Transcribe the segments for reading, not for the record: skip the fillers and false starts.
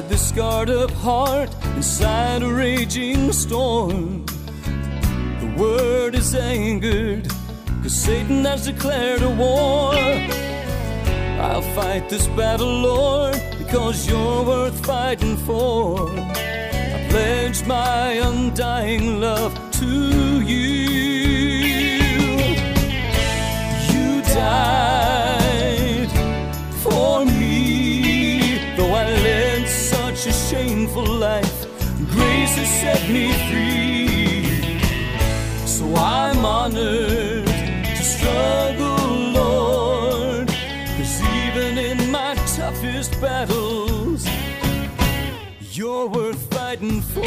Inside this scarred-up heart, inside a raging storm, the word is angered, 'cause Satan has declared a war. I'll fight this battle, Lord, because you're worth fighting for. I pledge my undying love to you. You died for me, though I led such a shameful life. Grace has set me free, so I'm honored to struggle, Lord, 'cause even in my toughest battles, you're worth fighting for.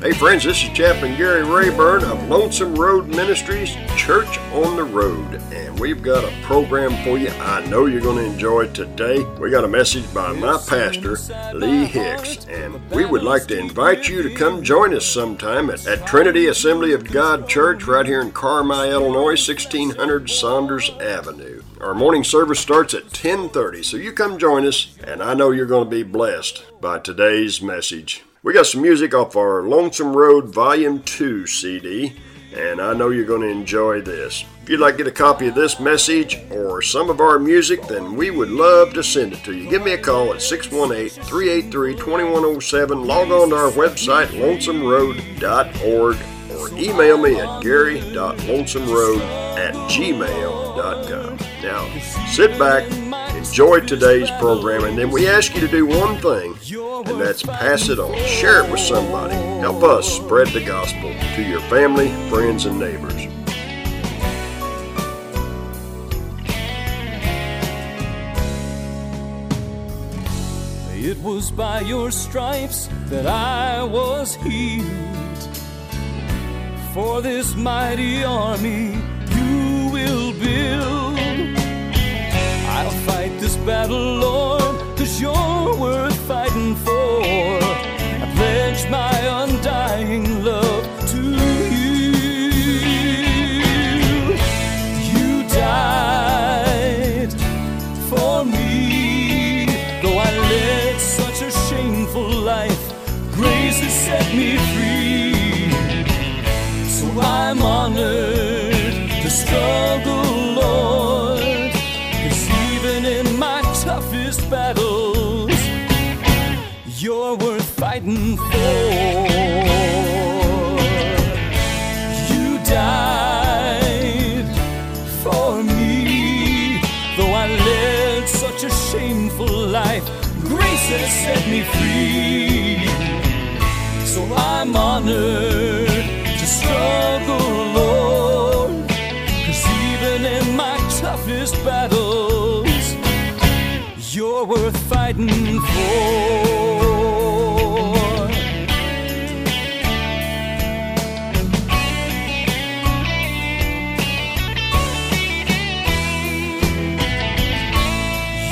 Hey friends, this is Chaplain Gary Rayburn of Lonesome Road Ministries, Church on the Road, and we've got a program for you I know you're going to enjoy today. We got a message by my pastor, Lee Hicks, and we would like to invite you to come join us sometime at Trinity Assembly of God Church right here in Carmi, Illinois, 1600 Saunders Avenue. Our morning service starts at 10:30, so you come join us, and I know you're going to be blessed by today's message. We got some music off our Lonesome Road Volume 2 CD, and I know you're going to enjoy this. If you'd like to get a copy of this message or some of our music, then we would love to send it to you. Give me a call at 618-383-2107, log on to our website, lonesomeroad.org, or email me at gary.lonesomeroad@gmail.com. Now, sit back, enjoy today's program, and then we ask you to do one thing, and that's pass it on. Share it with somebody. Help us spread the gospel to your family, friends, and neighbors. It was by your stripes that I was healed. For this mighty army you will build. I'll fight this battle, Lord, 'cause you're worth fighting for. I pledge my undying love to you. You died for me, though I led such a shameful life. Grace has set me free, so I'm honored to struggle, Lord. Battles you're worth fighting for. You died for me, though I led such a shameful life. Grace has set me free, so I'm honored to struggle, Lord, 'cause even in my toughest battles, you're worth fighting for.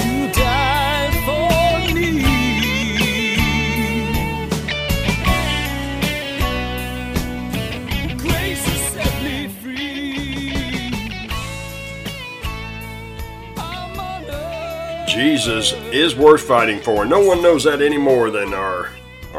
You died for me. Grace has set me free. I'm Jesus is worth fighting for. No one knows that any more than our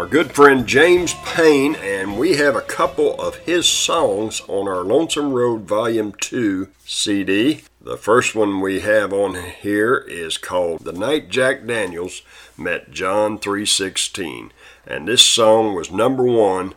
good friend James Payne, and we have a couple of his songs on our Lonesome Road Volume 2 CD. The first one we have on here is called The Night Jack Daniels Met John 3:16, and this song was #1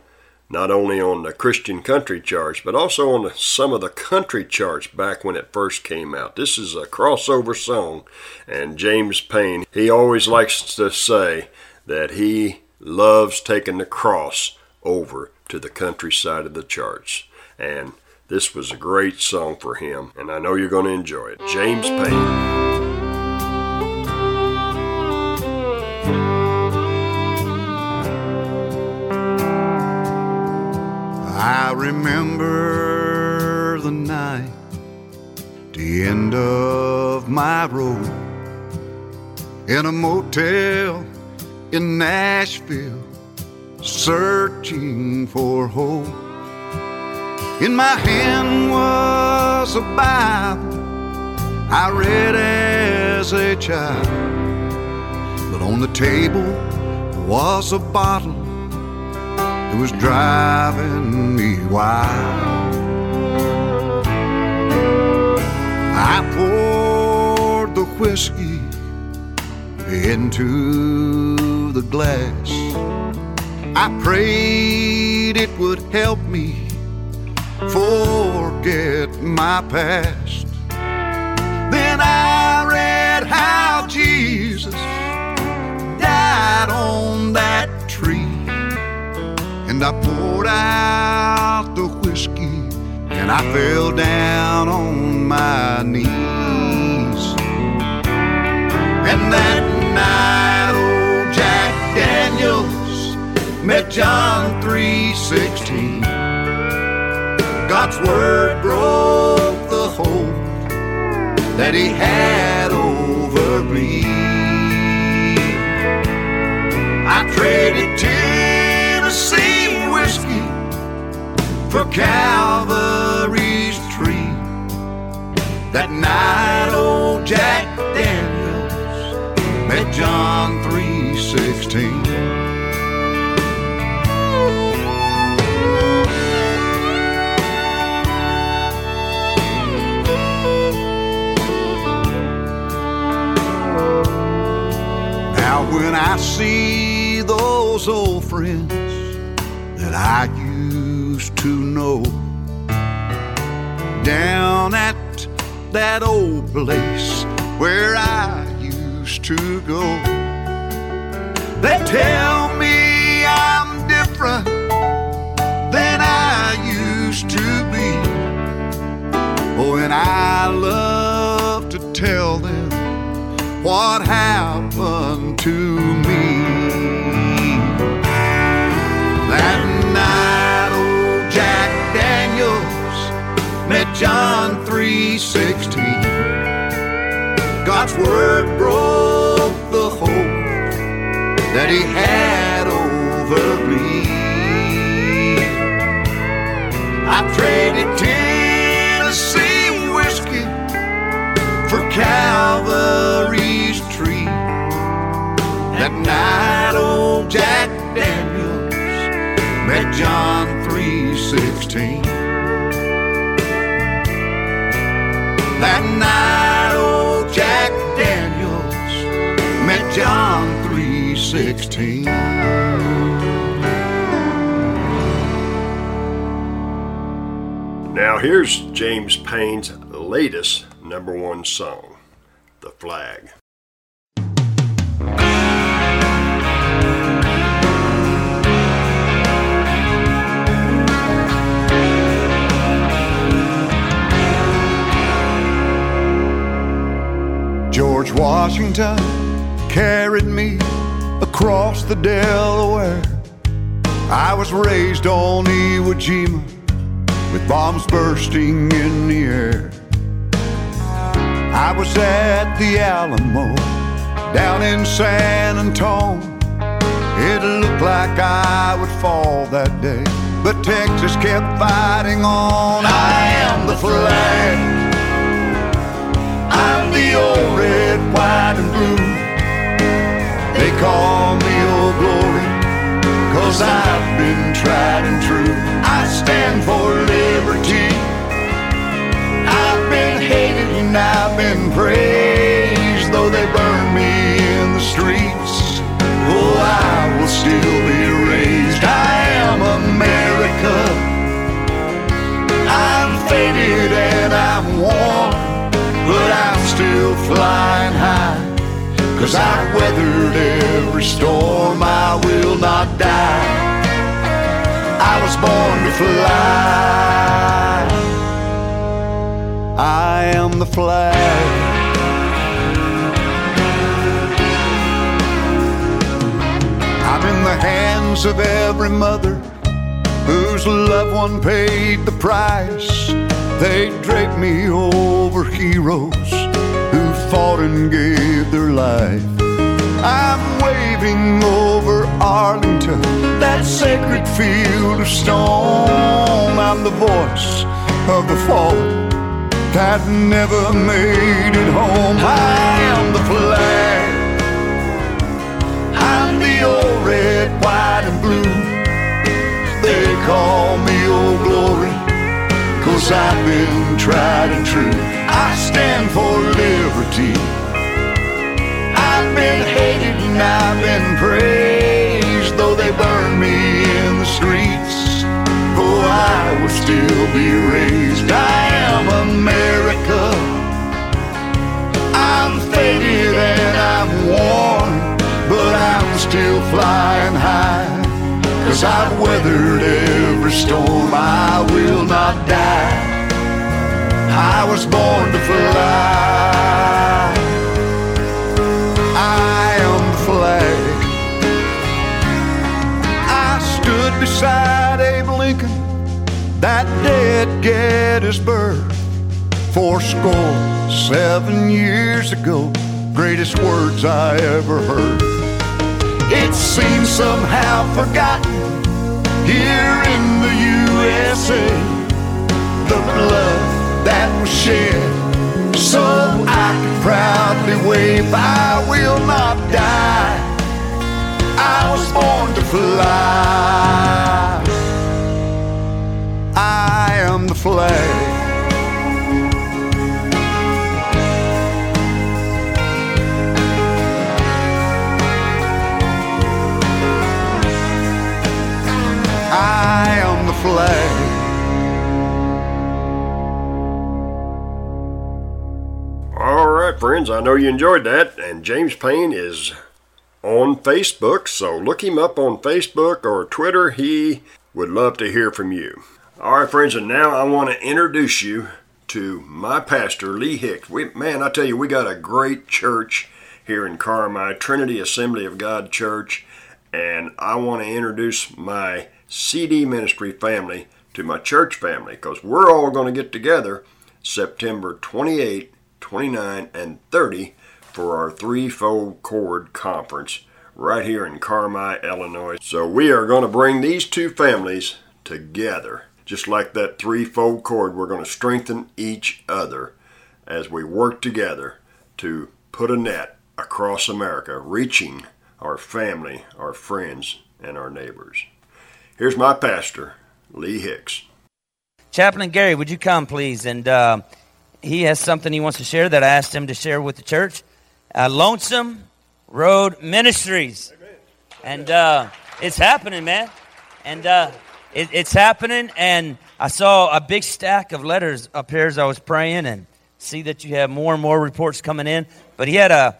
not only on the Christian country charts, but also on some of the country charts back when it first came out. This is a crossover song, and James Payne, he always likes to say that he loves taking the cross over to the country side of the charts. And this was a great song for him, and I know you're going to enjoy it. James Payne. I remember the night, the end of my road, in a motel in Nashville, searching for hope. In my hand was a Bible I read as a child, but On the table was a bottle that was driving me wild. I poured the whiskey into the glass. I prayed it would help me forget my past. Then I read how Jesus died on that tree, and I poured out the whiskey and I fell down on my knees. And that night old Jack Daniels met John 3:16. God's word broke the hold that he had over me. I traded Tennessee whiskey for Calvary's tree. That night old Jack Daniels met John 3:16. When I see those old friends that I used to know down at that old place where I used to go, they tell me I'm different than I used to be. Oh, and I love to tell them what happened to me. That night old Jack Daniels met John 3:16. God's word broke the hold that he had over me. I traded Tennessee whiskey for Calvary. That night old Jack Daniels met John 3:16. That night old Jack Daniels met John 3:16. Now here's James Payne's latest number one song, The Flag. George Washington carried me across the Delaware. I was raised on Iwo Jima with bombs bursting in the air. I was at the Alamo down in San Antonio. It looked like I would fall that day, but Texas kept fighting on. I am the flag. I'm the old red, white, and blue. They call me old glory, 'cause I've been tried and true. I stand for liberty. I've been hated and I've been praised. Though they burn me in the streets, oh, I will still be raised. I am America. I'm faded and I'm worn, but I'm still flying high, 'cause I've weathered every storm, I will not die. I was born to fly. I am the flag. I'm in the hands of every mother whose loved one paid the price. They draped me over heroes who fought and gave their life. I'm waving over Arlington, that sacred field of stone. I'm the voice of the fallen that never made it home. I am the flag. white and blue. They call me Old Glory, 'cause I've been tried and true. I stand for liberty. I've been hated and I've been praised, though they burned me in the streets. For I will still be raised. I am America. I'm faded and I'm worn, but I'm still flying high, 'cause I've weathered every storm. I will not die. I was born to fly. I am the flag. I stood beside Abe Lincoln that day at Gettysburg 47 years ago. Greatest words I ever heard. It seems somehow forgotten here in the USA, the blood that was shed so I can proudly wave. I will not die. I was born to fly. I am the flag. I am the flag. All right, friends, I know you enjoyed that. And James Payne is on Facebook, so look him up on Facebook or Twitter. He would love to hear from you. All right, friends, and now I want to introduce you to my pastor, Lee Hicks. Man, I tell you, we got a great church here in Carmi, Trinity Assembly of God Church. And I want to introduce my CD ministry family to my church family, because we're all going to get together September 28, 29, and 30 for our threefold cord conference right here in Carmi, Illinois. So we are going to bring these two families together. Just like that threefold cord, we're going to strengthen each other as we work together to put a net across America, reaching our family, our friends, and our neighbors. Here's my pastor, Lee Hicks. Chaplain Gary, would you come, please? And he has something he wants to share that I asked him to share with the church. Lonesome Road Ministries. Amen. And it's happening, man. And it's happening. And I saw a big stack of letters up here as I was praying, and see that you have more and more reports coming in. But he had a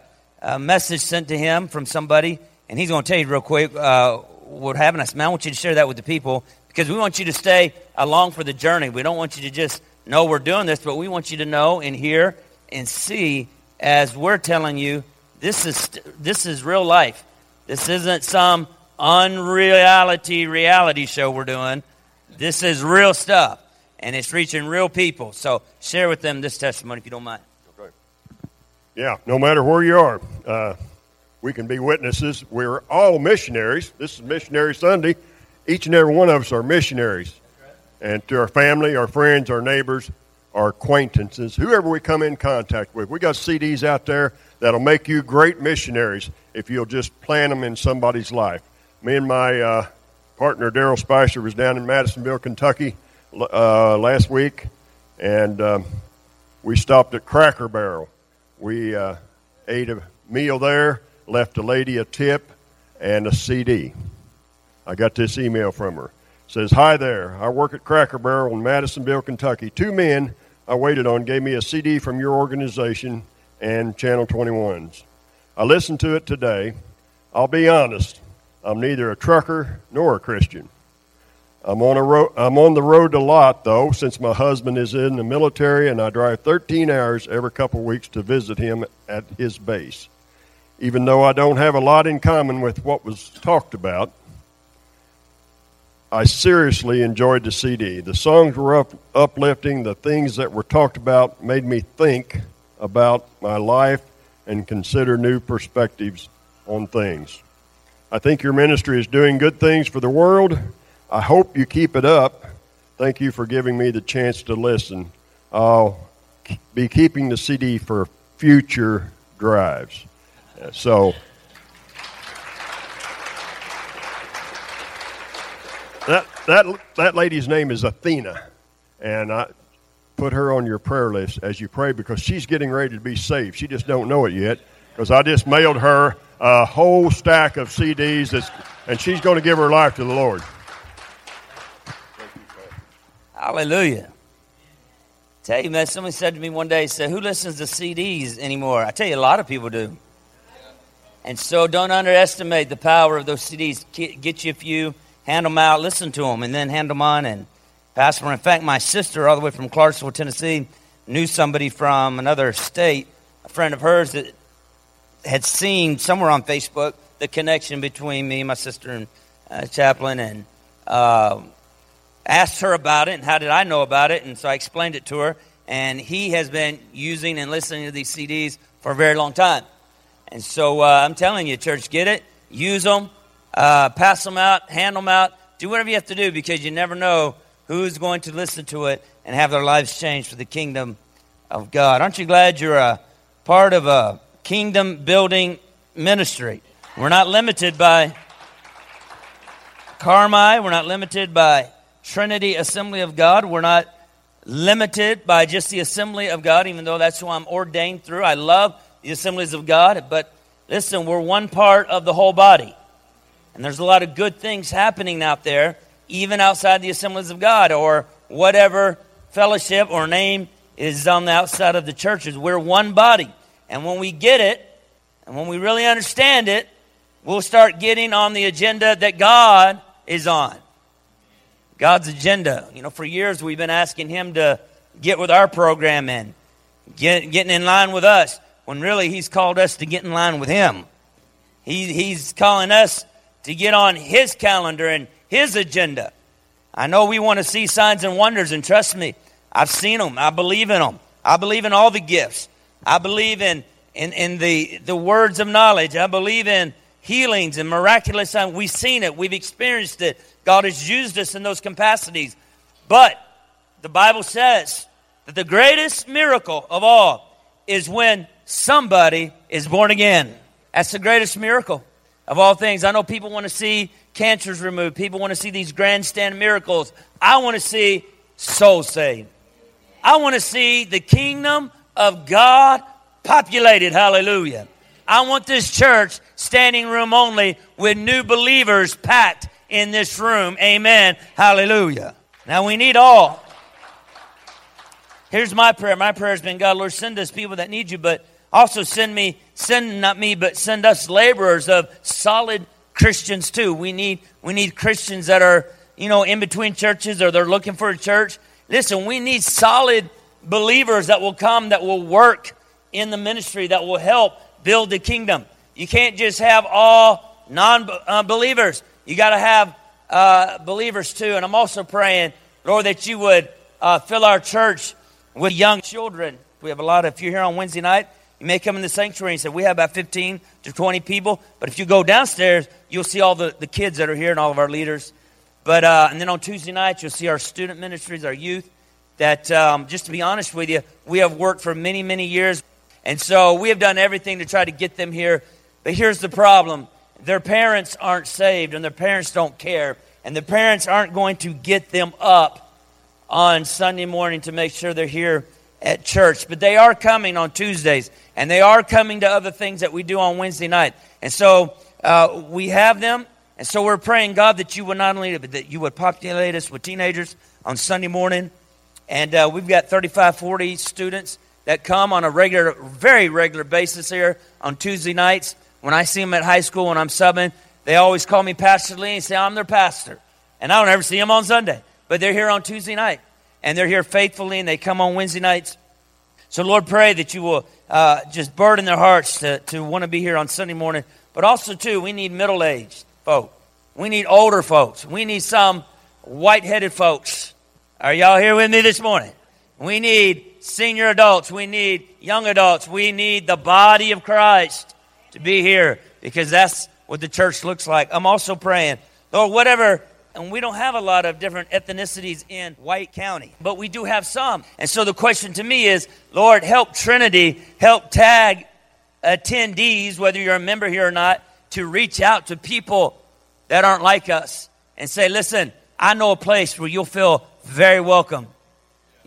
message sent to him from somebody, and he's going to tell you real quick what happened. I said, man, I want you to share that with the people, because we want you to stay along for the journey. We don't want you to just know we're doing this, but we want you to know and hear and see as we're telling you this is real life. This isn't some unreality reality show we're doing. This is real stuff, and it's reaching real people. So share with them this testimony if you don't mind. Okay. Yeah, no matter where you are, we can be witnesses. We're all missionaries. This is Missionary Sunday. Each and every one of us are missionaries. And to our family, our friends, our neighbors, our acquaintances, whoever we come in contact with. We got CDs out there that'll make you great missionaries if you'll just plant them in somebody's life. Me and my partner, Daryl Spicer, was down in Madisonville, Kentucky last week. And we stopped at Cracker Barrel. We ate a meal there. Left a lady a tip and a CD. I got this email from her. It says, hi there, I work at Cracker Barrel in Madisonville, Kentucky. Two men I waited on gave me a CD from your organization and Channel 21's. I listened to it today. I'll be honest, I'm neither a trucker nor a Christian. I'm on the road a lot, though, since my husband is in the military, and I drive 13 hours every couple weeks to visit him at his base. Even though I don't have a lot in common with what was talked about, I seriously enjoyed the CD. The songs were uplifting. The things that were talked about made me think about my life and consider new perspectives on things. I think your ministry is doing good things for the world. I hope you keep it up. Thank you for giving me the chance to listen. I'll be keeping the CD for future drives. So That lady's name is Athena, and I put her on your prayer list as you pray because she's getting ready to be saved. She just don't know it yet because I just mailed her a whole stack of CDs, and she's going to give her life to the Lord. Hallelujah. Tell you, man, somebody said to me one day, said, who listens to CDs anymore? I tell you, a lot of people do. And so don't underestimate the power of those CDs. Get you a few, hand them out, listen to them, and then hand them on and pass them. In fact, my sister, all the way from Clarksville, Tennessee, knew somebody from another state, a friend of hers that had seen somewhere on Facebook the connection between me, my sister, and Chaplain, and asked her about it and how did I know about it, and so I explained it to her, and he has been using and listening to these CDs for a very long time. And so I'm telling you, church, get it, use them, pass them out, hand them out, do whatever you have to do, because you never know who's going to listen to it and have their lives changed for the kingdom of God. Aren't you glad you're a part of a kingdom building ministry? We're not limited by Carmi, we're not limited by Trinity Assembly of God. We're not limited by just the Assembly of God, even though that's who I'm ordained through. I love the Assemblies of God, but listen, we're one part of the whole body. And there's a lot of good things happening out there, even outside the Assemblies of God or whatever fellowship or name is on the outside of the churches. We're one body. And when we get it, and when we really understand it, we'll start getting on the agenda that God is on. God's agenda. You know, for years we've been asking him to get with our program and getting in line with us, when really he's called us to get in line with him. He's calling us to get on his calendar and his agenda. I know we want to see signs and wonders, and trust me, I've seen them. I believe in them. I believe in all the gifts. I believe in the words of knowledge. I believe in healings and miraculous signs. We've seen it. We've experienced it. God has used us in those capacities. But the Bible says that the greatest miracle of all is when somebody is born again. That's the greatest miracle of all things. I know people want to see cancers removed. People want to see these grandstand miracles. I want to see souls saved. I want to see the kingdom of God populated. Hallelujah. I want this church standing room only with new believers packed in this room. Amen. Hallelujah. Now we need all. Here's my prayer. My prayer has been, God, Lord, send us people that need you, but also send us laborers of solid Christians too. We need Christians that are, you know, in between churches or they're looking for a church. Listen, we need solid believers that will come, that will work in the ministry, that will help build the kingdom. You can't just have all non-believers. You got to have believers too. And I'm also praying, Lord, that you would fill our church with young children. We have a lot. If you're here on Wednesday night, you may come in the sanctuary and say, we have about 15 to 20 people. But if you go downstairs, you'll see all the kids that are here and all of our leaders. But and then on Tuesday nights, you'll see our student ministries, our youth, that just to be honest with you, we have worked for many, many years. And so we have done everything to try to get them here. But here's the problem. Their parents aren't saved, and their parents don't care, and their parents aren't going to get them up on Sunday morning to make sure they're here at church. But they are coming on Tuesdays, and they are coming to other things that we do on Wednesday night. And so we have them, and so we're praying, God, that you would not only, but that you would populate us with teenagers on Sunday morning. And we've got 35, 40 students that come on a regular, very regular basis here on Tuesday nights. When I see them at high school, when I'm subbing, they always call me Pastor Lee and say, I'm their pastor. And I don't ever see them on Sunday. But they're here on Tuesday night. And they're here faithfully, and they come on Wednesday nights. So, Lord, pray that you will just burden their hearts to want to be here on Sunday morning. But also, too, we need middle-aged folk. We need older folks. We need some white-headed folks. Are y'all here with me this morning? We need senior adults. We need young adults. We need the body of Christ to be here, because that's what the church looks like. I'm also praying, Lord, whatever, and we don't have a lot of different ethnicities in White County, but we do have some. And so the question to me is, Lord, help Trinity, help tag attendees, whether you're a member here or not, to reach out to people that aren't like us and say, listen, I know a place where you'll feel very welcome.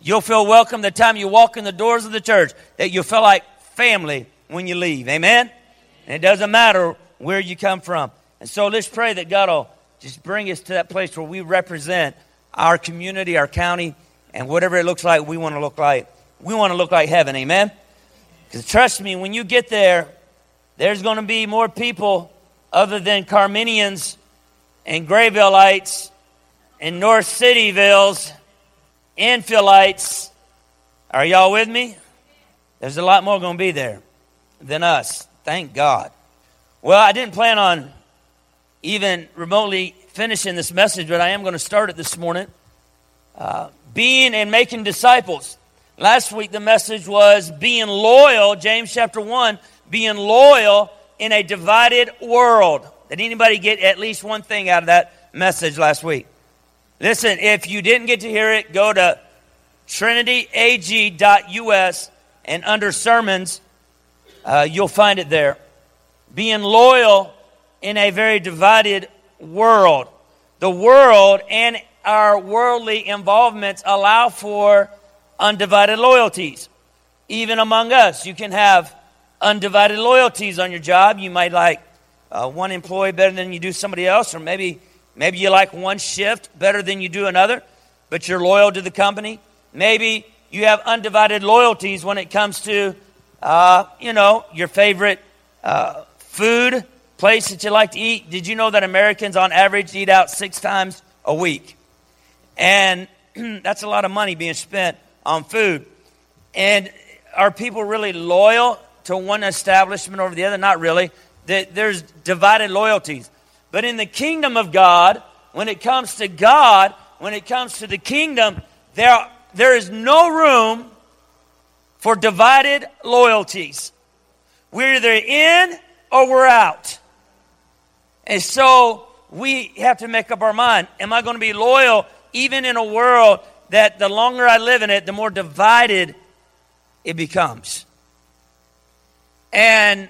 You'll feel welcome the time you walk in the doors of the church, that you'll feel like family when you leave. Amen? And it doesn't matter where you come from. And so let's pray that God will just bring us to that place where we represent our community, our county, and whatever it looks like, we want to look like. We want to look like heaven. Amen? Because trust me, when you get there, there's going to be more people other than Carminians and Grayvilleites and North Cityvilles, Enfieldites. Are y'all with me? There's a lot more going to be there than us. Thank God. Well, I didn't plan on even remotely finishing this message, but I am going to start it this morning. Being and making disciples. Last week the message was being loyal, James chapter 1, being loyal in a divided world. Did anybody get at least one thing out of that message last week? Listen, if you didn't get to hear it, go to trinityag.us and under sermons, you'll find it there. Being loyal in a very divided world. The world and our worldly involvements allow for undivided loyalties. Even among us, you can have undivided loyalties on your job. You might like one employee better than you do somebody else, or maybe you like one shift better than you do another, but you're loyal to the company. Maybe you have undivided loyalties when it comes to, your favorite food place that you like to eat. Did you know that Americans on average eat out 6 times a week? And that's a lot of money being spent on food. And are people really loyal to one establishment over the other? Not really. There's divided loyalties. But in the kingdom of God, when it comes to the kingdom, there is no room for divided loyalties. We're either in or we're out. And so we have to make up our mind. Am I going to be loyal even in a world that the longer I live in it, the more divided it becomes? And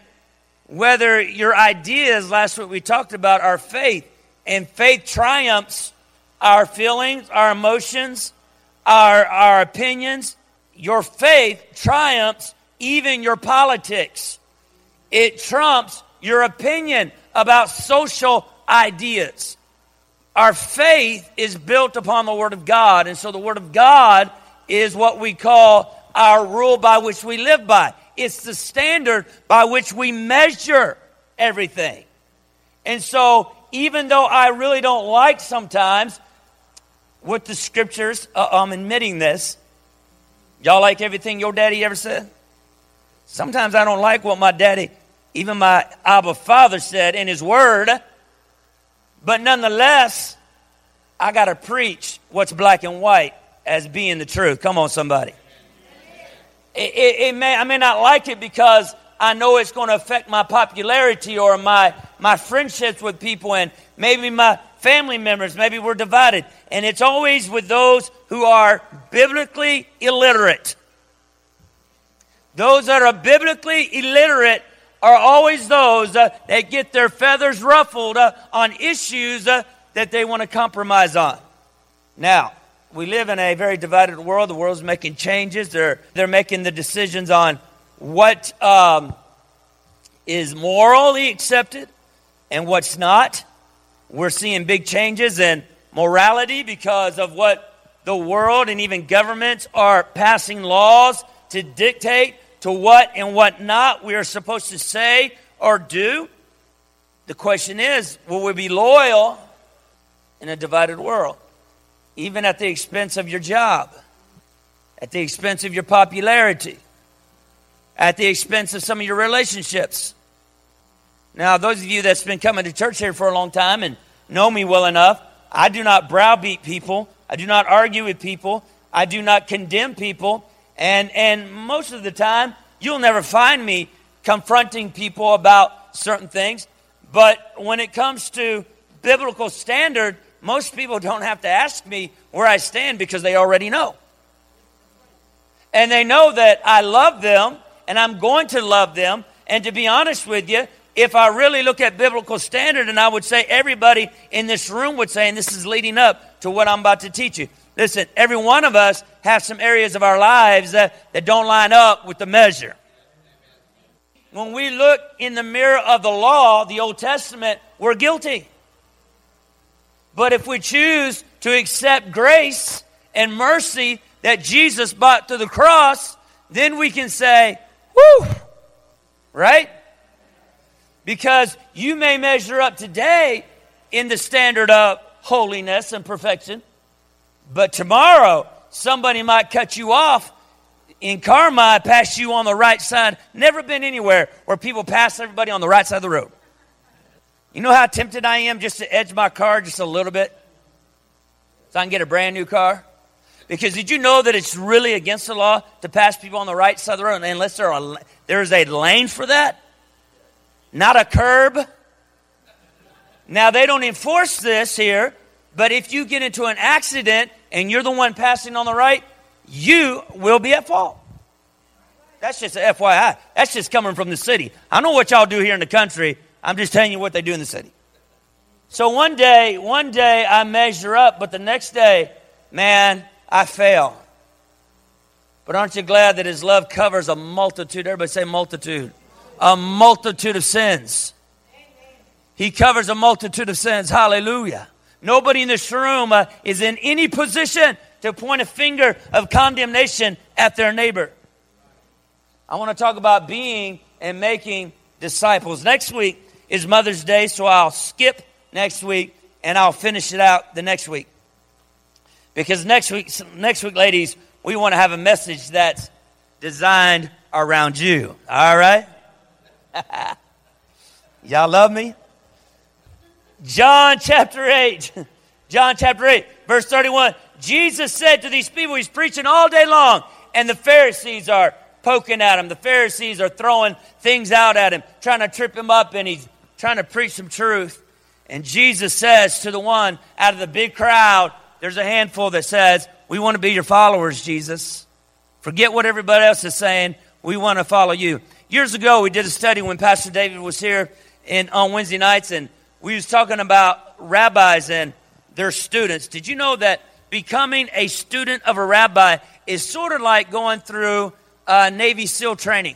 whether your ideas, last week we talked about our faith, and faith triumphs our feelings, our emotions, our opinions. Your faith triumphs even your politics. It trumps your opinion about social ideas. Our faith is built upon the Word of God, and so the Word of God is what we call our rule by which we live by. It's the standard by which we measure everything. And so, even though I really don't like sometimes what the scriptures, I'm admitting this, y'all like everything your daddy ever said? Sometimes I don't like what my daddy, even my Abba Father said in his word, but nonetheless, I got to preach what's black and white as being the truth. Come on, somebody. I may not like it because I know it's going to affect my popularity or my friendships with people and maybe my family members. Maybe we're divided. And it's always with those who are biblically illiterate. Those that are biblically illiterate are always those that get their feathers ruffled on issues that they want to compromise on. Now, we live in a very divided world. The world's making changes. They're making the decisions on what is morally accepted and what's not. We're seeing big changes in morality because of what the world and even governments are passing laws to dictate to what and what not we are supposed to say or do. The question is, will we be loyal in a divided world? Even at the expense of your job, at the expense of your popularity, at the expense of some of your relationships. Now, those of you that's been coming to church here for a long time and know me well enough, I do not browbeat people. I do not argue with people. I do not condemn people. And most of the time, you'll never find me confronting people about certain things. But when it comes to biblical standard, most people don't have to ask me where I stand because they already know. And they know that I love them and I'm going to love them. And to be honest with you, if I really look at biblical standard, and I would say everybody in this room would say, and this is leading up to what I'm about to teach you. Listen, every one of us have some areas of our lives that don't line up with the measure. When we look in the mirror of the law, the Old Testament, we're guilty. But if we choose to accept grace and mercy that Jesus bought through the cross, then we can say, whoo, right? Because you may measure up today in the standard of holiness and perfection, but tomorrow somebody might cut you off in Carmi, pass you on the right side. Never been anywhere where people pass everybody on the right side of the road. You know how tempted I am just to edge my car just a little bit so I can get a brand new car? Because did you know that it's really against the law to pass people on the right side of the road unless there is a lane for that? Not a curb. Now, they don't enforce this here, but if you get into an accident and you're the one passing on the right, you will be at fault. That's just an FYI. That's just coming from the city. I know what y'all do here in the country. I'm just telling you what they do in the city. So one day I measure up, but the next day, man, I fail. But aren't you glad that his love covers a multitude? Everybody say multitude. A multitude of sins. He covers a multitude of sins. Hallelujah. Nobody in this room is in any position to point a finger of condemnation at their neighbor. I want to talk about being and making disciples. Next week is Mother's Day, so I'll skip next week and I'll finish it out the next week. Because next week, ladies, we want to have a message that's designed around you. All right? Y'all love me? John chapter 8. John chapter 8, verse 31. Jesus said to these people, he's preaching all day long, and the Pharisees are poking at him. The Pharisees are throwing things out at him, trying to trip him up, and he's trying to preach some truth. And Jesus says to the one out of the big crowd, there's a handful that says, we want to be your followers, Jesus. Forget what everybody else is saying. We want to follow you. Years ago, we did a study when Pastor David was here on Wednesday nights, and we was talking about rabbis and their students. Did you know that becoming a student of a rabbi is sort of like going through Navy SEAL training?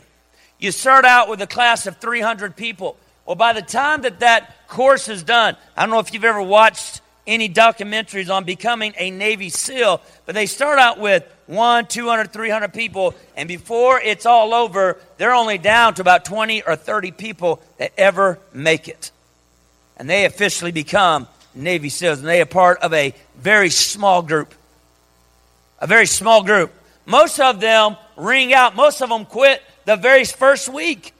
You start out with a class of 300 people. Well, by the time that course is done, I don't know if you've ever watched any documentaries on becoming a Navy SEAL, but they start out with 100, 200, 300 people, and before it's all over, they're only down to about 20 or 30 people that ever make it. And they officially become Navy SEALs, and they are part of a very small group. A very small group. Most of them ring out. Most of them quit the very first week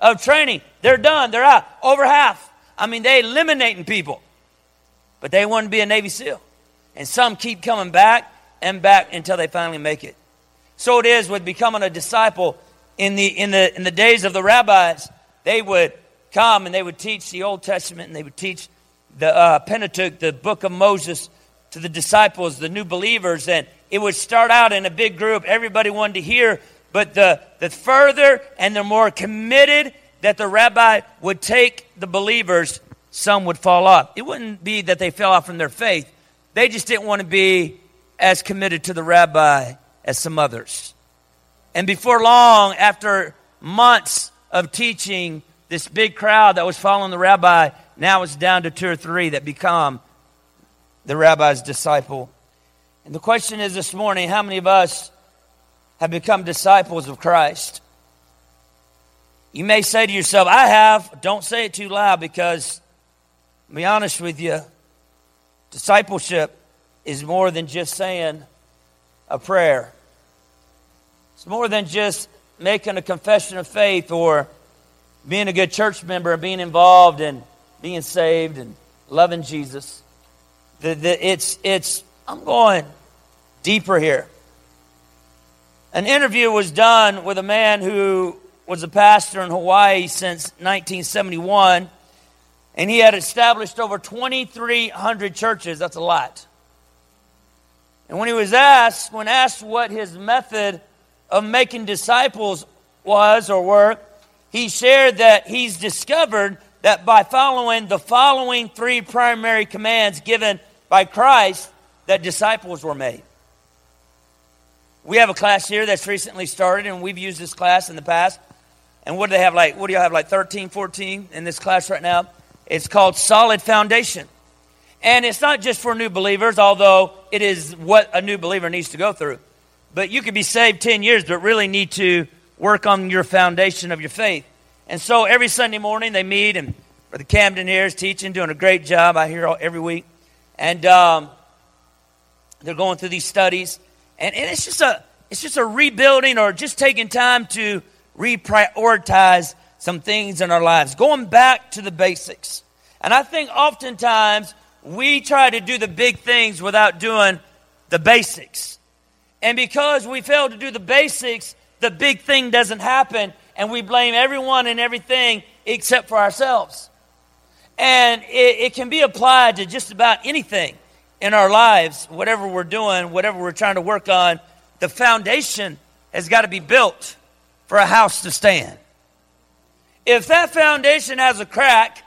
of training. They're done. They're out. Over half. I mean, they're eliminating people. But they want to be a Navy SEAL. And some keep coming back and back until they finally make it. So it is with becoming a disciple. In the days of the rabbis, they would come and they would teach the Old Testament, and they would teach the Pentateuch, the book of Moses, to the disciples, the new believers, and it would start out in a big group. Everybody wanted to hear, but the further and the more committed that the rabbi would take the believers, some would fall off. It wouldn't be that they fell off from their faith. They just didn't want to be as committed to the rabbi as some others. And before long, after months of teaching, this big crowd that was following the rabbi now is down to 2 or 3 that become the rabbi's disciple. And the question is this morning, how many of us have become disciples of Christ? You may say to yourself, I have. Don't say it too loud, because I'll be honest with you, discipleship is more than just saying a prayer. It's more than just making a confession of faith or being a good church member and being involved and being saved and loving Jesus. I'm going deeper here. An interview was done with a man who was a pastor in Hawaii since 1971, and he had established over 2,300 churches. That's a lot. And when he was asked, what his method of making disciples was or were, he shared that he's discovered that by following the following three primary commands given by Christ, that disciples were made. We have a class here that's recently started, and we've used this class in the past. And what do they have, like, what do you have, like 13, 14 in this class right now? It's called Solid Foundation. And it's not just for new believers, although it is what a new believer needs to go through. But you could be saved 10 years, but really need to work on your foundation of your faith. And so every Sunday morning they meet, and Brother Camden here is teaching, doing a great job. I hear every week. And they're going through these studies. And it's just a rebuilding, or just taking time to reprioritize some things in our lives, going back to the basics. And I think oftentimes we try to do the big things without doing the basics. And because we fail to do the basics, the big thing doesn't happen, and we blame everyone and everything except for ourselves. And it can be applied to just about anything in our lives, whatever we're doing, whatever we're trying to work on. The foundation has got to be built for a house to stand. If that foundation has a crack,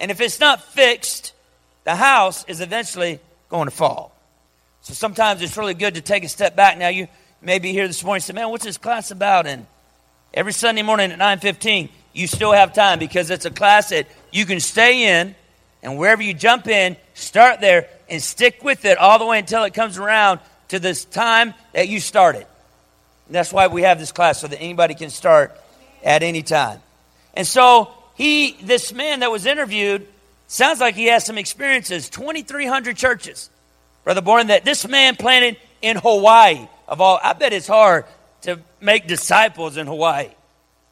and if it's not fixed, the house is eventually going to fall. So sometimes it's really good to take a step back. Now, you may be here this morning and say, man, what's this class about? And every Sunday morning at 9:15, you still have time, because it's a class that you can stay in, and wherever you jump in, start there and stick with it all the way until it comes around to this time that you started. And that's why we have this class, so that anybody can start at any time. And so this man that was interviewed, sounds like he has some experiences. 2,300 churches, Brother Bourne, that this man planted in Hawaii. Of all, I bet it's hard to make disciples in Hawaii.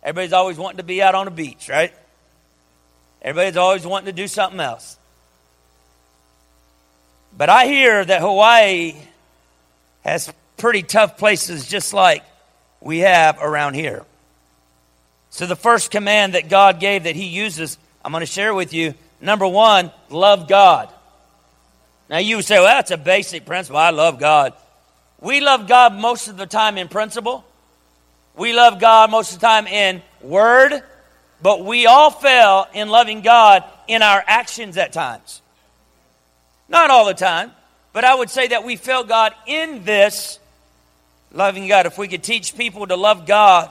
Everybody's always wanting to be out on the beach, right? Everybody's always wanting to do something else. But I hear that Hawaii has pretty tough places, just like we have around here. So the first command that God gave that he uses, I'm going to share with you. Number one, love God. Now you would say, well, that's a basic principle. I love God. We love God most of the time in principle. We love God most of the time in word. But we all fail in loving God in our actions at times. Not all the time, but I would say that we fail God in this loving God. If we could teach people to love God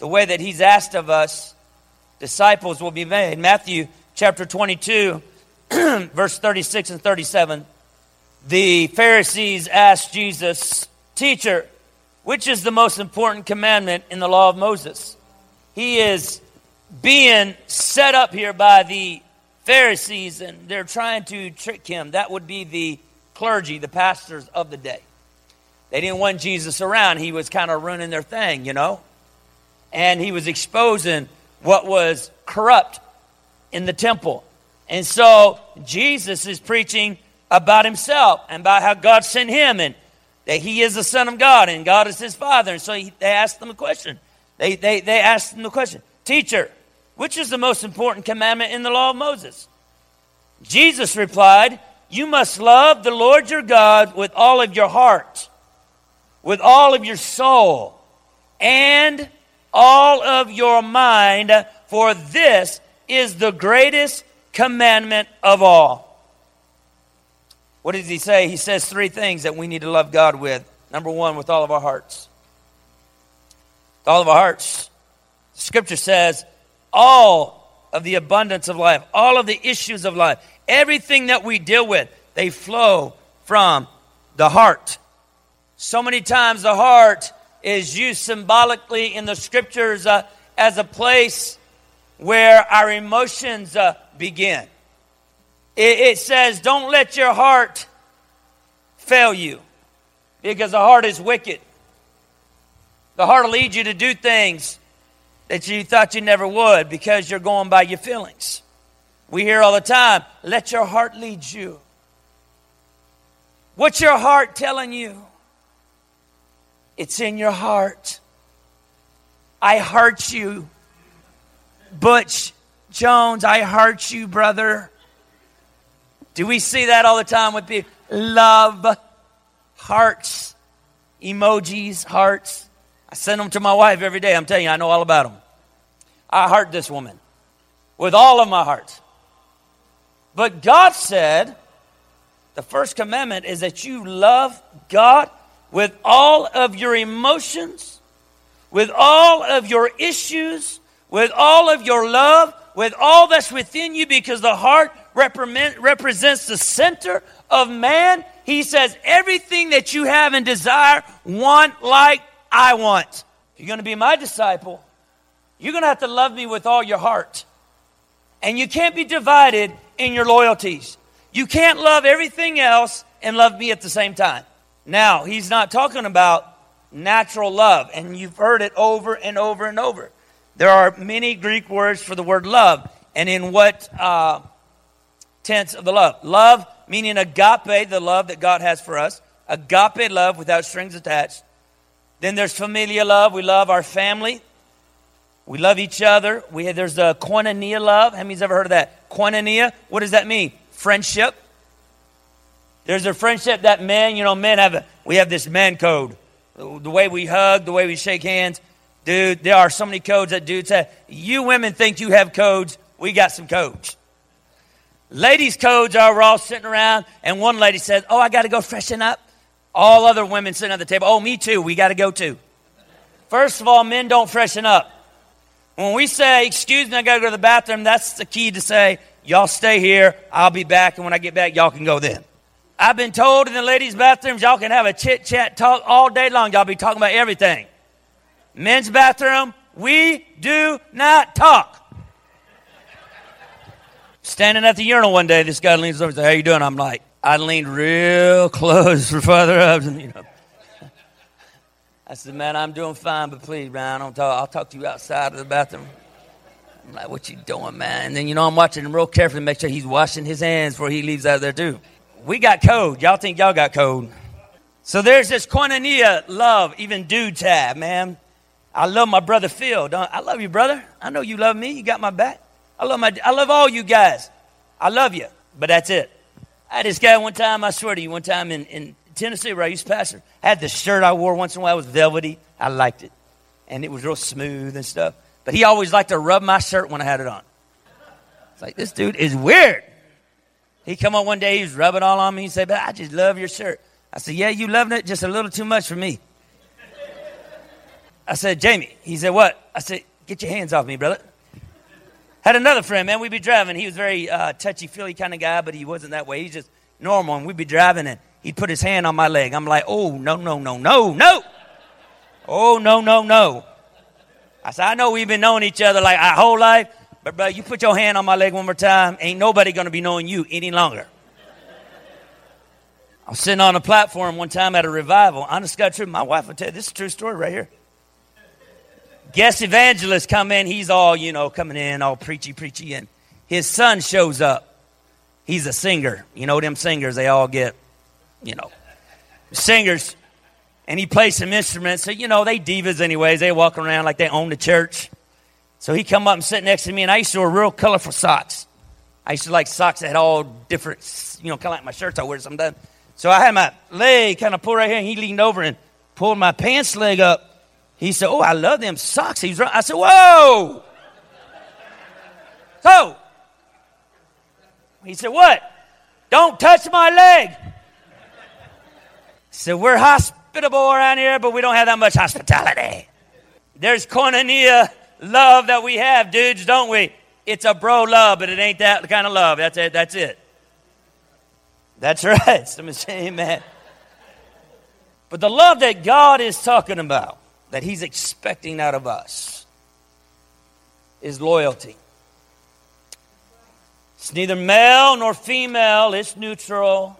the way that he's asked of us, disciples will be made. Matthew chapter 22, verse 36 and 37. The Pharisees asked Jesus, "Teacher, which is the most important commandment in the law of Moses?" He is being set up here by the Pharisees, and they're trying to trick him. That would be the clergy, the pastors of the day. They didn't want Jesus around. He was kind of ruining their thing, you know. And he was exposing what was corrupt in the temple. And so Jesus is preaching about himself and about how God sent him, and that he is the Son of God and God is his Father. And so they asked him a question. They asked him the question, "Teacher, which is the most important commandment in the law of Moses?" Jesus replied, "You must love the Lord your God with all of your heart, with all of your soul, and all of your mind, for this is the greatest commandment of all." What does he say? He says three things that we need to love God with. Number one, with all of our hearts. With all of our hearts. Scripture says all of the abundance of life, all of the issues of life, everything that we deal with, they flow from the heart. So many times the heart is used symbolically in the Scriptures as a place where our emotions begin. It says, don't let your heart fail you, because the heart is wicked. The heart will lead you to do things that you thought you never would, because you're going by your feelings. We hear all the time, let your heart lead you. What's your heart telling you? It's in your heart. I hurt you. Butch Jones, I hurt you, brother. Do we see that all the time with people? Love, hearts, emojis, hearts. I send them to my wife every day. I'm telling you, I know all about them. I heart this woman with all of my heart. But God said, the first commandment is that you love God with all of your emotions, with all of your issues, with all of your love, with all that's within you, because the heart represents the center of man. He says, everything that you have and desire, want like I want. If you're going to be my disciple, you're going to have to love me with all your heart. And you can't be divided in your loyalties. You can't love everything else and love me at the same time. Now, he's not talking about natural love, and you've heard it over and over and over. There are many Greek words for the word love, and in what tense of the love? Love, meaning agape, the love that God has for us. Agape love, without strings attached. Then there's familial love. We love our family. We love each other. There's the koinonia love. How many's ever heard of that? Koinonia, what does that mean? Friendship. There's a friendship that men, men have. We have this man code. The way we hug, the way we shake hands. Dude, there are so many codes that dudes have. You women think you have codes. We got some codes. Ladies' codes are we're all sitting around, and one lady says, oh, I got to go freshen up. All other women sitting at the table, oh, me too, we got to go too. First of all, men don't freshen up. When we say, excuse me, I got to go to the bathroom, that's the key to say, y'all stay here, I'll be back, and when I get back, y'all can go then. I've been told in the ladies' bathrooms, y'all can have a chit-chat talk all day long. Y'all be talking about everything. Men's bathroom, we do not talk. Standing at the urinal one day, this guy leans over and says, how you doing? I'm like, I leaned real close for further up. And, I said, man, I'm doing fine, but please, man, don't talk. I'll talk to you outside of the bathroom. I'm like, what you doing, man? And then, I'm watching him real carefully to make sure he's washing his hands before he leaves out of there, too. We got code. Y'all think y'all got code. So there's this koinonia love, even dudes have, man. I love my brother Phil. I love you, brother. I know you love me. You got my back. I love all you guys. I love you, but that's it. I had this guy one time, I swear to you, in Tennessee where I used to pastor. I had this shirt I wore once in a while. It was velvety. I liked it. And it was real smooth and stuff. But he always liked to rub my shirt when I had it on. It's like, this dude is weird. He come up one day, he was rubbing all on me. He said, but I just love your shirt. I said, yeah, you loving it just a little too much for me. I said, Jamie. He said, what? I said, get your hands off me, brother. Had another friend, man, we'd be driving. He was very touchy-feely kind of guy, but he wasn't that way. He's just normal, and we'd be driving, and he'd put his hand on my leg. I'm like, oh, no, no, no, no, no. Oh, no, no, no. I said, I know we've been knowing each other like our whole life, but, bro, you put your hand on my leg one more time, ain't nobody going to be knowing you any longer. I was sitting on a platform one time at a revival. Honest God, true, my wife would tell you, this is a true story right here. Guest evangelist come in. He's all, coming in, all preachy. And his son shows up. He's a singer. Them singers, they all get, singers. And he plays some instruments. So, they divas anyways. They walk around like they own the church. So he come up and sit next to me. And I used to wear real colorful socks. I used to like socks that had all different, kind of like my shirts I wear sometimes. So I had my leg kind of pulled right here. And he leaned over and pulled my pants leg up. He said, oh, I love them socks. He's right. I said, whoa. So he said, what? Don't touch my leg. He said, we're hospitable around here, but we don't have that much hospitality. There's koinonia love that we have, dudes, don't we? It's a bro love, but it ain't that kind of love. That's it. That's it. That's right. Somebody say amen. But the love that God is talking about, that he's expecting out of us, is loyalty. It's neither male nor female. It's neutral.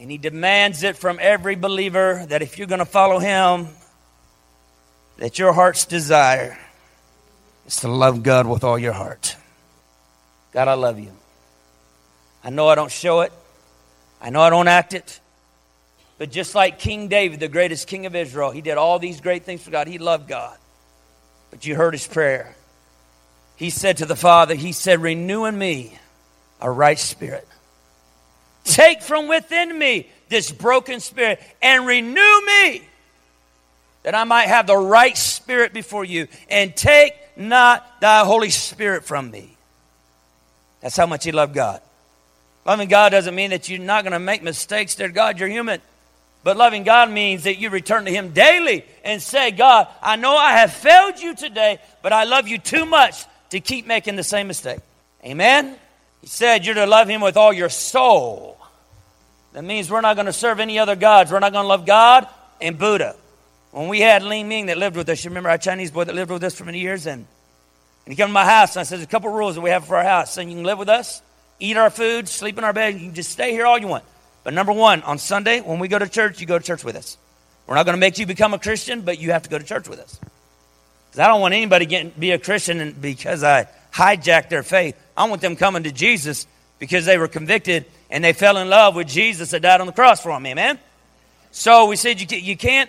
And he demands it from every believer that if you're going to follow him, that your heart's desire is to love God with all your heart. God, I love you. I know I don't show it. I know I don't act it. But just like King David, the greatest king of Israel, he did all these great things for God. He loved God. But you heard his prayer. He said to the Father, he said, renew in me a right spirit. Take from within me this broken spirit and renew me that I might have the right spirit before you. And take not thy Holy Spirit from me. That's how much he loved God. Loving God doesn't mean that you're not going to make mistakes. Dear God, you're human. But loving God means that you return to him daily and say, God, I know I have failed you today, but I love you too much to keep making the same mistake. Amen? He said you're to love him with all your soul. That means we're not going to serve any other gods. We're not going to love God and Buddha. When we had Lin Ming that lived with us, you remember our Chinese boy that lived with us for many years? And he came to my house, and I said, there's a couple rules that we have for our house. And you can live with us, eat our food, sleep in our bed. You can just stay here all you want. But number one, on Sunday, when we go to church, you go to church with us. We're not going to make you become a Christian, but you have to go to church with us. Because I don't want anybody getting be a Christian and because I hijacked their faith. I want them coming to Jesus because they were convicted and they fell in love with Jesus that died on the cross for them. Amen? So we said, you got to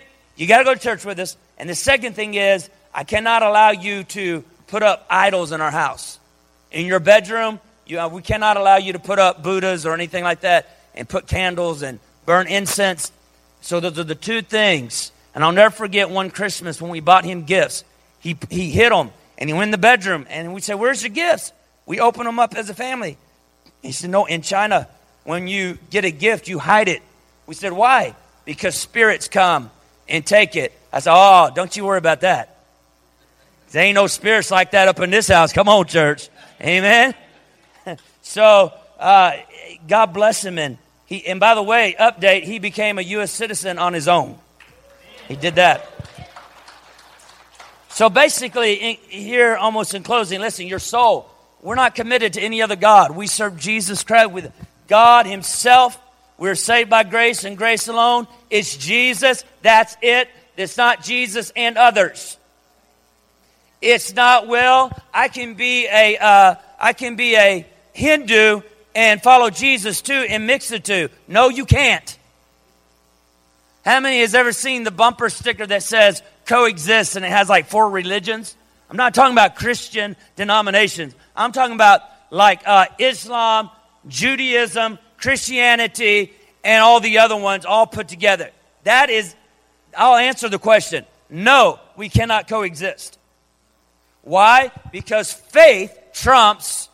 go to church with us. And the second thing is, I cannot allow you to put up idols in our house. In your bedroom, we cannot allow you to put up Buddhas or anything like that. And put candles and burn incense. So those are the two things. And I'll never forget one Christmas when we bought him gifts. He hid them and he went in the bedroom and we said, where's your gifts? We opened them up as a family. He said, no, in China, when you get a gift, you hide it. We said, why? Because spirits come and take it. I said, oh, don't you worry about that. There ain't no spirits like that up in this house. Come on, church. Amen. So God bless him and by the way, update, he became a U.S. citizen on his own. He did that. So basically, here almost in closing, listen, your soul, we're not committed to any other God. We serve Jesus Christ with God himself. We're saved by grace and grace alone. It's Jesus. That's it. It's not Jesus and others. It's not, well, I can be a Hindu and follow Jesus too and mix the two. No, you can't. How many has ever seen the bumper sticker that says coexist and it has like 4 religions? I'm not talking about Christian denominations. I'm talking about Islam, Judaism, Christianity, and all the other ones all put together. I'll answer the question. No, we cannot coexist. Why? Because faith trumps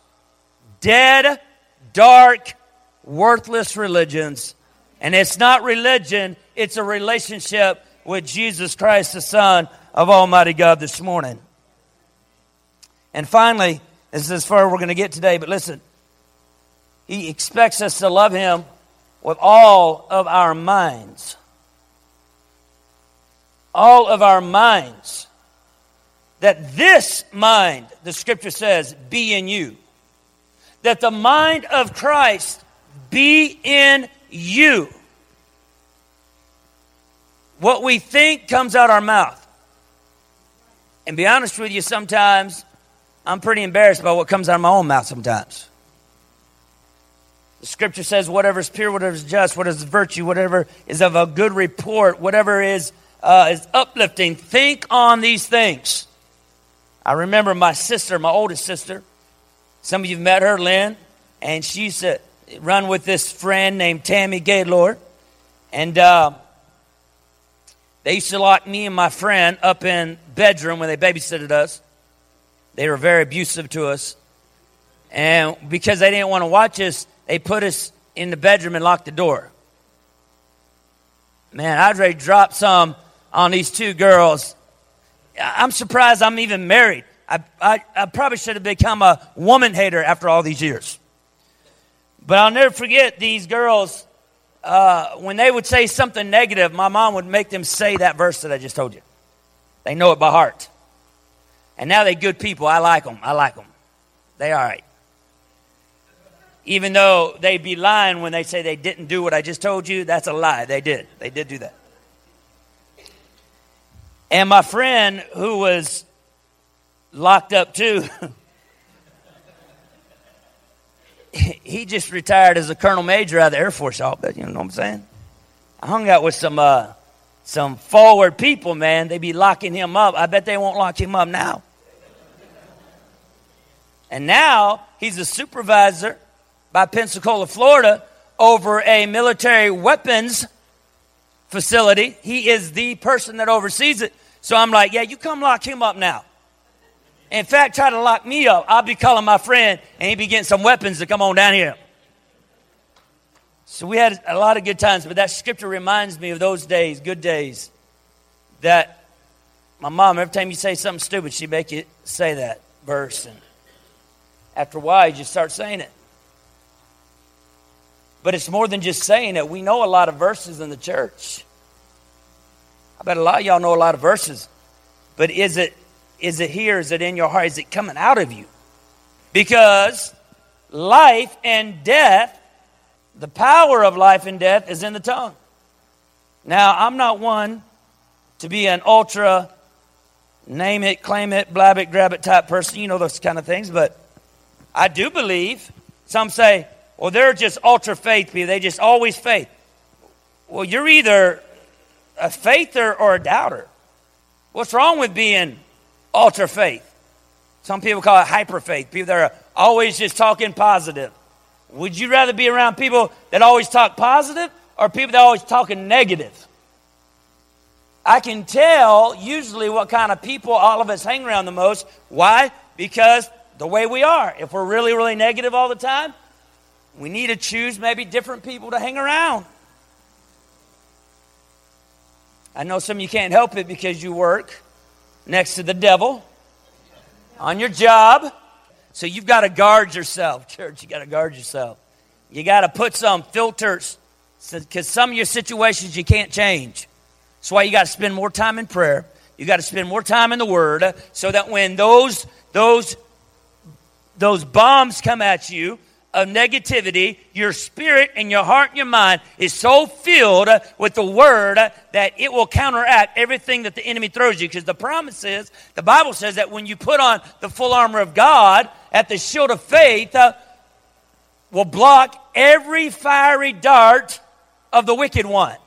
dead, dark, worthless religions. And it's not religion, it's a relationship with Jesus Christ, the Son of Almighty God this morning. And finally, this is as far as we're going to get today, but listen. He expects us to love him with all of our minds. All of our minds. That this mind, the scripture says, be in you. That the mind of Christ be in you. What we think comes out our mouth. And be honest with you, sometimes I'm pretty embarrassed by what comes out of my own mouth sometimes. The scripture says whatever is pure, whatever is just, whatever is virtue, whatever is of a good report, whatever is uplifting, think on these things. I remember my sister, my oldest sister, some of you have met her, Lynn, and she used to run with this friend named Tammy Gaylord. And they used to lock me and my friend up in bedroom when they babysitted us. They were very abusive to us. And because they didn't want to watch us, they put us in the bedroom and locked the door. Man, I'd ready to drop some on these two girls. I'm surprised I'm even married. I probably should have become a woman hater after all these years. But I'll never forget these girls, when they would say something negative, my mom would make them say that verse that I just told you. They know it by heart. And now they're good people. I like them. They're all right. Even though they'd be lying when they say they didn't do what I just told you, that's a lie. They did. They did do that. And my friend who was locked up too. He just retired as a colonel major out of the Air Force. All that, you know what I'm saying? I hung out with some forward people, man. They be locking him up. I bet they won't lock him up now. And now he's a supervisor by Pensacola, Florida, over a military weapons facility. He is the person that oversees it. So I'm like, yeah, you come lock him up now. In fact, try to lock me up. I'll be calling my friend, and he'd be getting some weapons to come on down here. So we had a lot of good times, but that scripture reminds me of those days, good days, that my mom, every time you say something stupid, she'd make you say that verse. And after a while, you just start saying it. But it's more than just saying it. We know a lot of verses in the church. I bet a lot of y'all know a lot of verses. But is it here? Is it in your heart? Is it coming out of you? Because life and death, the power of life and death is in the tongue. Now, I'm not one to be an ultra name it, claim it, blab it, grab it type person. You know those kind of things. But I do believe, some say, well, they're just ultra faith people. They just always faith. Well, you're either a faither or a doubter. What's wrong with being ultra faith? Some people call it hyper faith. People that are always just talking positive. Would you rather be around people that always talk positive or people that are always talking negative? I can tell usually what kind of people all of us hang around the most. Why? Because the way we are. If we're really, really negative all the time, we need to choose maybe different people to hang around. I know some of you can't help it because you work next to the devil on your job. So you've got to guard yourself, church. You got to guard yourself. You got to put some filters because some of your situations you can't change. That's why you got to spend more time in prayer. You got to spend more time in the Word so that when those bombs come at you, of negativity, your spirit and your heart and your mind is so filled with the Word that it will counteract everything that the enemy throws you. Because the promise is, the Bible says that when you put on the full armor of God, at the shield of faith will block every fiery dart of the wicked one.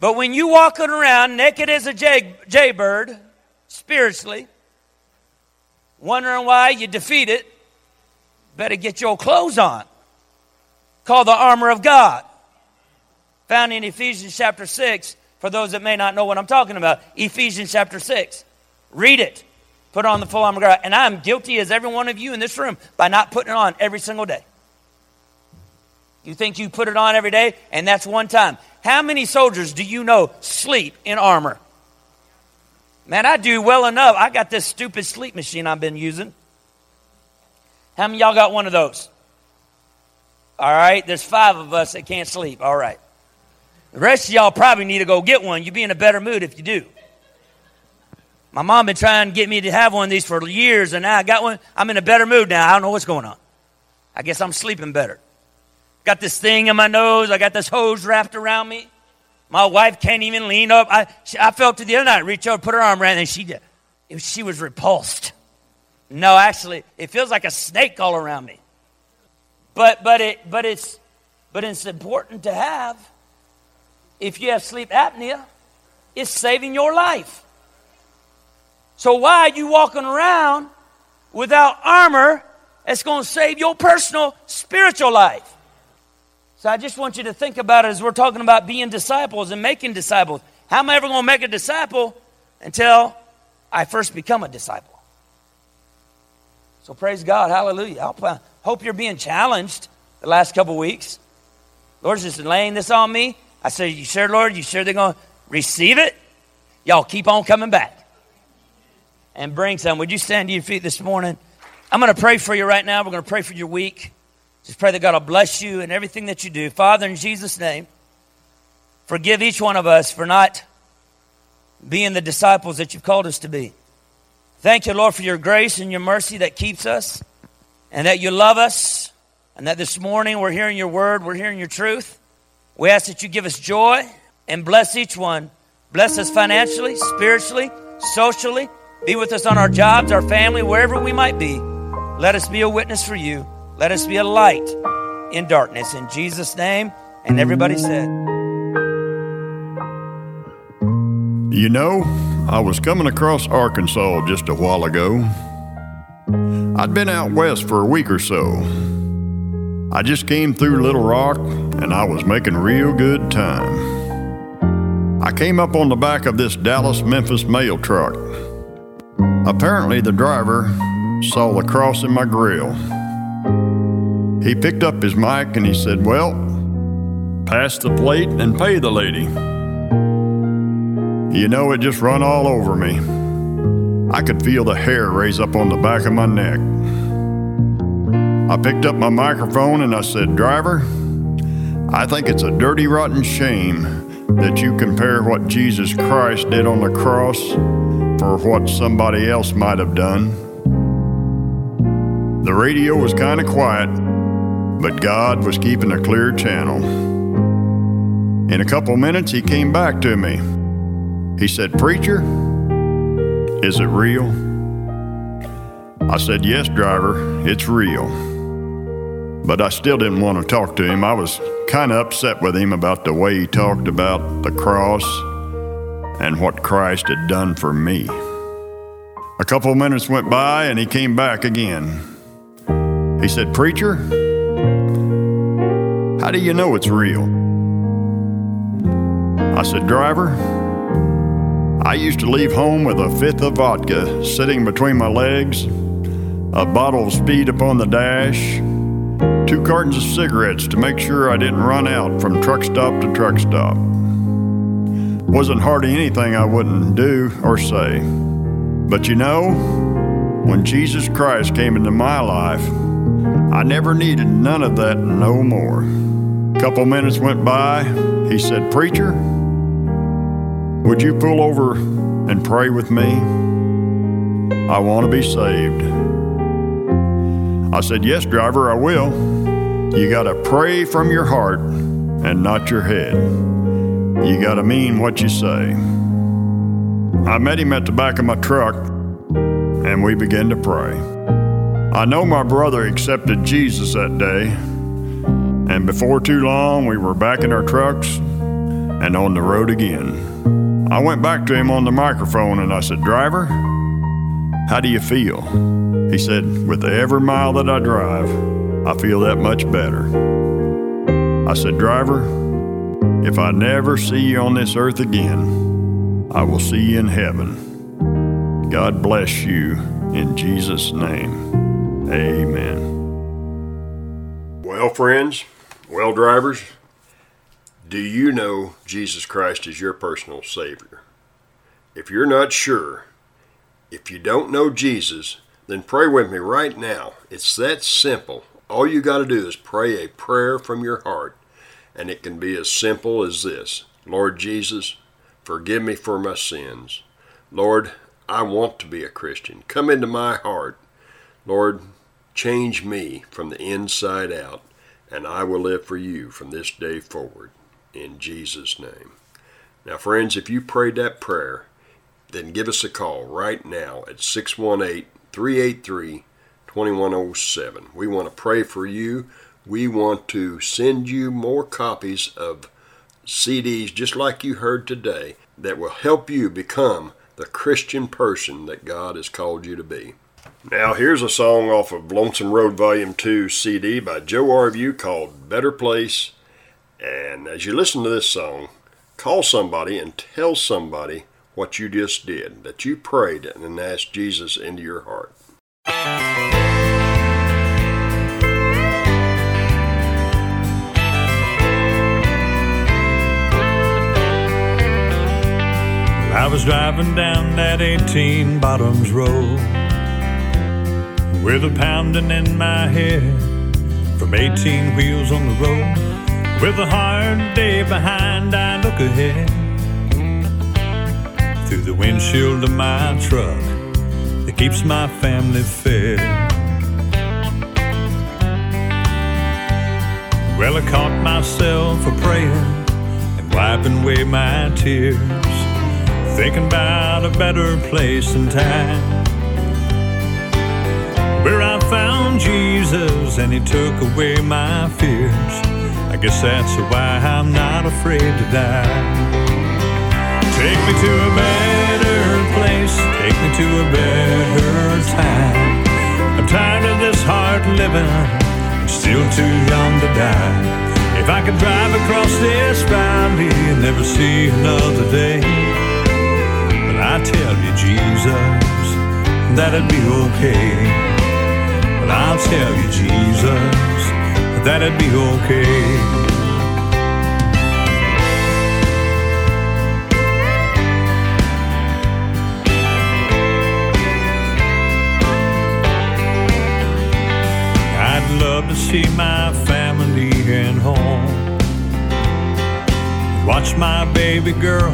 But when you walking around naked as a jaybird, spiritually, wondering why you defeat it, better get your clothes on. Call the armor of God. Found in Ephesians chapter 6. For those that may not know what I'm talking about. Ephesians chapter 6. Read it. Put on the full armor of God. And I am guilty as every one of you in this room by not putting it on every single day. You think you put it on every day and that's one time. How many soldiers do you know sleep in armor? Man, I do well enough. I got this stupid sleep machine I've been using. How many of y'all got one of those? All right, there's 5 of us that can't sleep. All right. The rest of y'all probably need to go get one. You'll be in a better mood if you do. My mom been trying to get me to have one of these for years, and now I got one. I'm in a better mood now. I don't know what's going on. I guess I'm sleeping better. Got this thing in my nose. I got this hose wrapped around me. My wife can't even lean up. I felt it the other night. Reached over, put her arm around, and she was repulsed. No, actually, it feels like a snake all around me. But it's important to have. If you have sleep apnea, it's saving your life. So why are you walking around without armor that's going to save your personal spiritual life? So I just want you to think about it as we're talking about being disciples and making disciples. How am I ever going to make a disciple until I first become a disciple? So praise God, hallelujah. I hope you're being challenged the last couple weeks. Lord's just laying this on me. I say, you sure, Lord? You sure they're going to receive it? Y'all keep on coming back and bring some. Would you stand to your feet this morning? I'm going to pray for you right now. We're going to pray for your week. Just pray that God will bless you in everything that you do. Father, in Jesus' name, forgive each one of us for not being the disciples that you've called us to be. Thank you, Lord, for your grace and your mercy that keeps us and that you love us and that this morning we're hearing your word, we're hearing your truth. We ask that you give us joy and bless each one. Bless us financially, spiritually, socially. Be with us on our jobs, our family, wherever we might be. Let us be a witness for you. Let us be a light in darkness. In Jesus' name, and everybody said. You know, I was coming across Arkansas just a while ago. I'd been out west for a week or so. I just came through Little Rock, and I was making real good time. I came up on the back of this Dallas-Memphis mail truck. Apparently, the driver saw the cross in my grill. He picked up his mic and he said, "Well, pass the plate and pay the lady." You know, it just run all over me. I could feel the hair raise up on the back of my neck. I picked up my microphone and I said, "Driver, I think it's a dirty, rotten shame that you compare what Jesus Christ did on the cross for what somebody else might have done." The radio was kind of quiet, but God was keeping a clear channel. In a couple minutes, he came back to me. He said, "Preacher, is it real?" I said, "Yes, driver, it's real." But I still didn't want to talk to him. I was kind of upset with him about the way he talked about the cross and what Christ had done for me. A couple of minutes went by and he came back again. He said, "Preacher, how do you know it's real?" I said, "Driver, I used to leave home with a fifth of vodka sitting between my legs, a bottle of speed upon the dash, 2 cartons of cigarettes to make sure I didn't run out from truck stop to truck stop. Wasn't hardly anything I wouldn't do or say. But you know, when Jesus Christ came into my life, I never needed none of that no more." Couple minutes went by. He said, "Preacher, would you pull over and pray with me? I want to be saved." I said, "Yes, driver, I will. You got to pray from your heart and not your head. You got to mean what you say." I met him at the back of my truck, and we began to pray. I know my brother accepted Jesus that day, and before too long, we were back in our trucks and on the road again. I went back to him on the microphone, and I said, "Driver, how do you feel?" He said, "With every mile that I drive, I feel that much better." I said, "Driver, if I never see you on this earth again, I will see you in heaven. God bless you in Jesus' name. Amen." Well, friends, well, drivers, do you know Jesus Christ is your personal Savior? If you're not sure, if you don't know Jesus, then pray with me right now. It's that simple. All you got to do is pray a prayer from your heart, and it can be as simple as this. "Lord Jesus, forgive me for my sins. Lord, I want to be a Christian. Come into my heart. Lord, change me from the inside out, and I will live for you from this day forward. In Jesus' name." Now, friends, if you prayed that prayer, then give us a call right now at 618-618. 383-2107. We want to pray for you. We want to send you more copies of CDs just like you heard today that will help you become the Christian person that God has called you to be. Now here's a song off of Lonesome Road Volume 2 CD by Joe Arview called "Better Place." And as you listen to this song, call somebody and tell somebody what you just did, that you prayed and asked Jesus into your heart. I was driving down that 18 Bottoms Road with a pounding in my head from 18 wheels on the road. With a hard day behind, I look ahead. Through the windshield of my truck, it keeps my family fed. Well, I caught myself a praying and wiping away my tears, thinking about a better place and time, where I found Jesus and he took away my fears. I guess that's why I'm not afraid to die. Take me to a better place, take me to a better time. I'm tired of this hard living, I'm still too young to die. If I could drive across this valley and never see another day, but I tell you, Jesus, that it'd be okay. Well, I'll tell you, Jesus, that it'd be okay. I'd love to see my family and home, watch my baby girl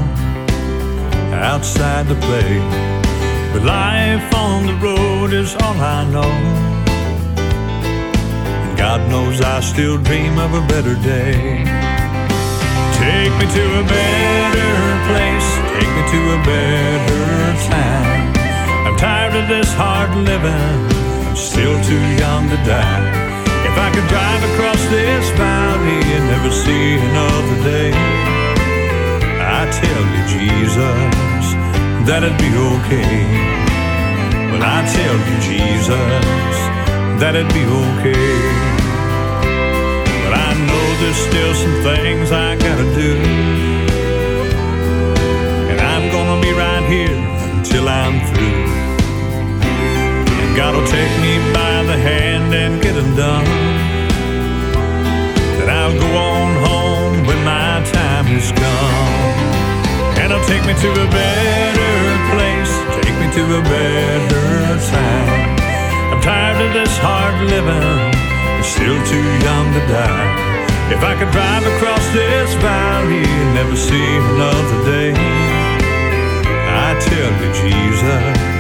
outside to play. But life on the road is all I know, and God knows I still dream of a better day. Take me to a better place, take me to a better time. I'm tired of this hard living, still too young to die. If I could drive across this valley and never see another day, I tell you, Jesus, that it'd be okay. Well, I tell you, Jesus, that it'd be okay. But I know there's still some things I gotta do, and I'm gonna be right here until I'm through. God will take me by the hand and get them done. Then I'll go on home when my time is gone. And He'll take me to a better place, take me to a better time. I'm tired of this hard living, I'm still too young to die. If I could drive across this valley and never see another day, I tell you, Jesus,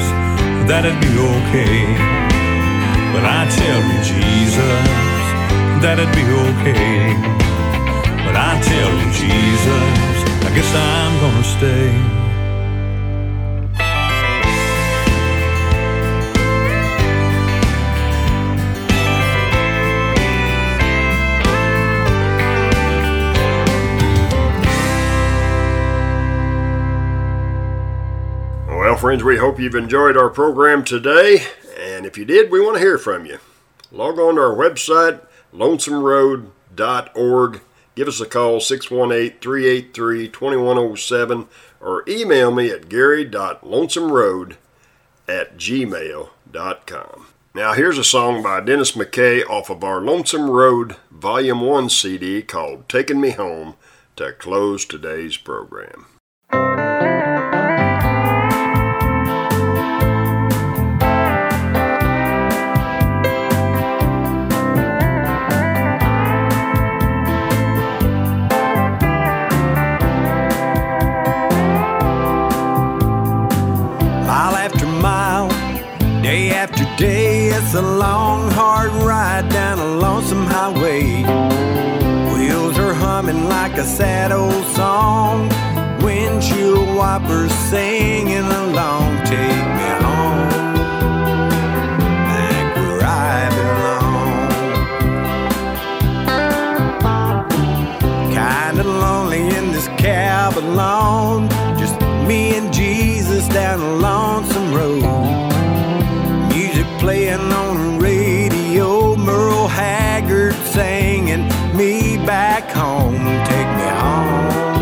that it'd be okay. But I tell you, Jesus, that it'd be okay. But I tell you, Jesus, I guess I'm gonna stay. Well, friends, we hope you've enjoyed our program today, and if you did, we want to hear from you. Log on to our website, lonesomeroad.org. Give us a call, 618-383-2107, or email me at gary.lonesomeroad@gmail.com. Now, here's a song by Dennis McKay off of our Lonesome Road Volume 1 CD called Taking Me Home to close today's program. Day, it's a long, hard ride down a lonesome highway. Wheels are humming like a sad old song. Windshield wipers singing along. Take me home, back where I belong. Kinda lonely in this cab alone, just me and Jesus down a lonesome road. Playing on the radio, Merle Haggard singing me back home. Take me home,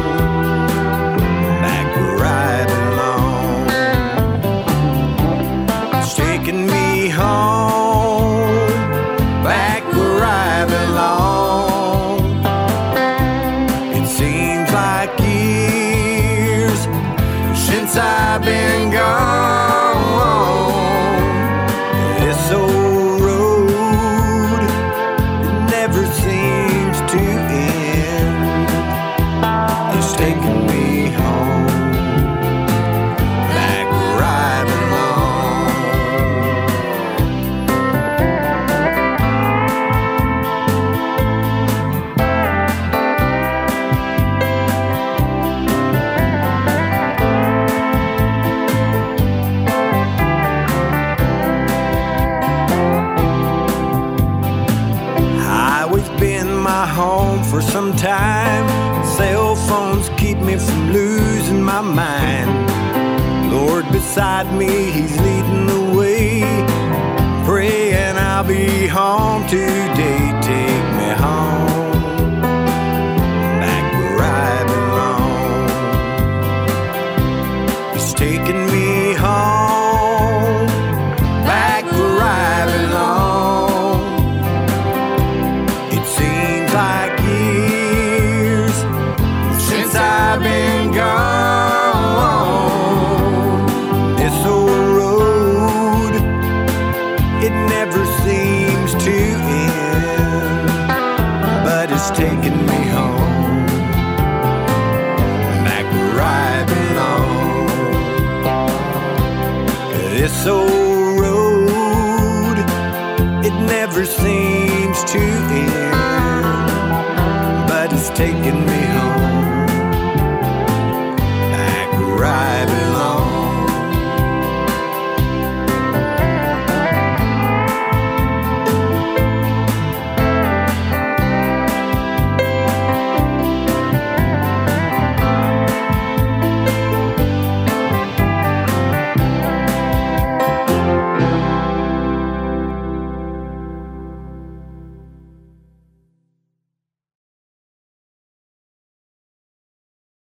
back where I belong. It's taking me home, back where I belong. It seems like years since I've been gone. Some time, cell phones keep me from losing my mind. Lord beside me, He's leading the way. Praying I'll be home today. Take me home, back where I belong. He's taking me home, this old road, it never seems to end, but it's taking me home.